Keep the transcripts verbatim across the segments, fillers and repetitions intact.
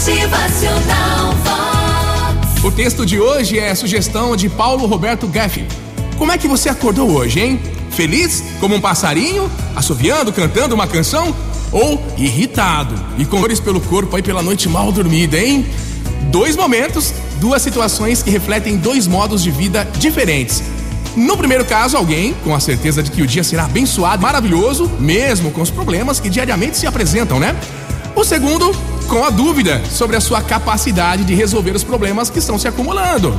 Motivacional Vox. O texto de hoje é a sugestão de Paulo Roberto Gheffi. Como é que você acordou hoje, hein? Feliz? Como um passarinho? Assoviando, cantando uma canção? Ou irritado e com dores pelo corpo aí pela noite mal dormida, hein? Dois momentos, duas situações que refletem dois modos de vida diferentes. No primeiro caso, alguém com a certeza de que o dia será abençoado e maravilhoso, mesmo com os problemas que diariamente se apresentam, né? O segundo, com a dúvida sobre a sua capacidade de resolver os problemas que estão se acumulando.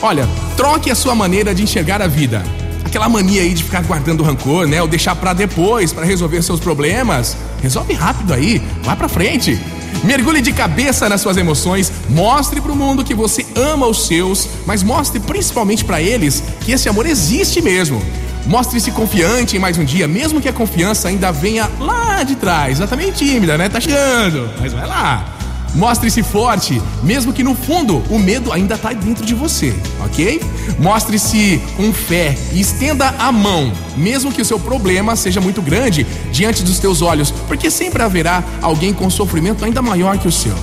Olha, troque a sua maneira de enxergar a vida. Aquela mania aí de ficar guardando rancor, né? Ou deixar pra depois, pra resolver seus problemas. Resolve rápido aí, vai pra frente. Mergulhe de cabeça nas suas emoções, mostre pro mundo que você ama os seus, mas mostre principalmente pra eles que esse amor existe mesmo. Mostre-se confiante em mais um dia, mesmo que a confiança ainda venha lá de trás. Ela tá meio tímida, né? Tá chegando, mas vai lá. Mostre-se forte, mesmo que no fundo o medo ainda tá dentro de você, ok? Mostre-se com fé e estenda a mão, mesmo que o seu problema seja muito grande diante dos teus olhos, porque sempre haverá alguém com sofrimento ainda maior que o seu.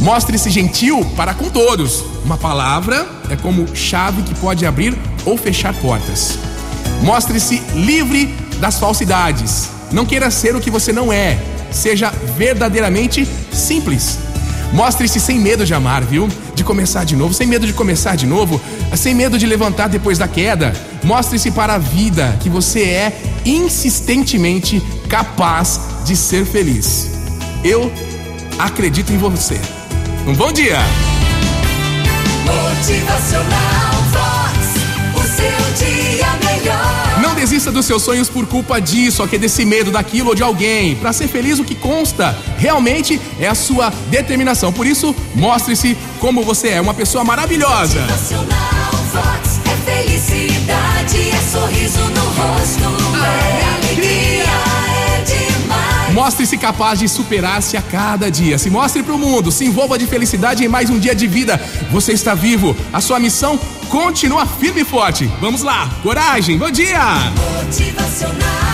Mostre-se gentil para com todos. Uma palavra é como chave que pode abrir ou fechar portas. Mostre-se livre das falsidades. Não queira ser o que você não é. Seja verdadeiramente simples. Mostre-se sem medo de amar, viu? De começar de novo, sem medo de começar de novo, sem medo de levantar depois da queda. Mostre-se para a vida que você é insistentemente capaz de ser feliz. Eu acredito em você. Um bom dia! Motivacional Vox, o seu dia melhor. Não desista dos seus sonhos por culpa disso, ok? Desse medo, daquilo ou de alguém. Para ser feliz, o que consta realmente é a sua determinação. Por isso, mostre-se como você é, uma pessoa maravilhosa. Motivacional Vox é felicidade, é sorriso no rosto, é alegria, é demais. Mostre-se capaz de superar-se a cada dia. Se mostre para o mundo, se envolva de felicidade em mais um dia de vida. Você está vivo, a sua missão continua firme e forte. Vamos lá, coragem, bom dia! Motivacional.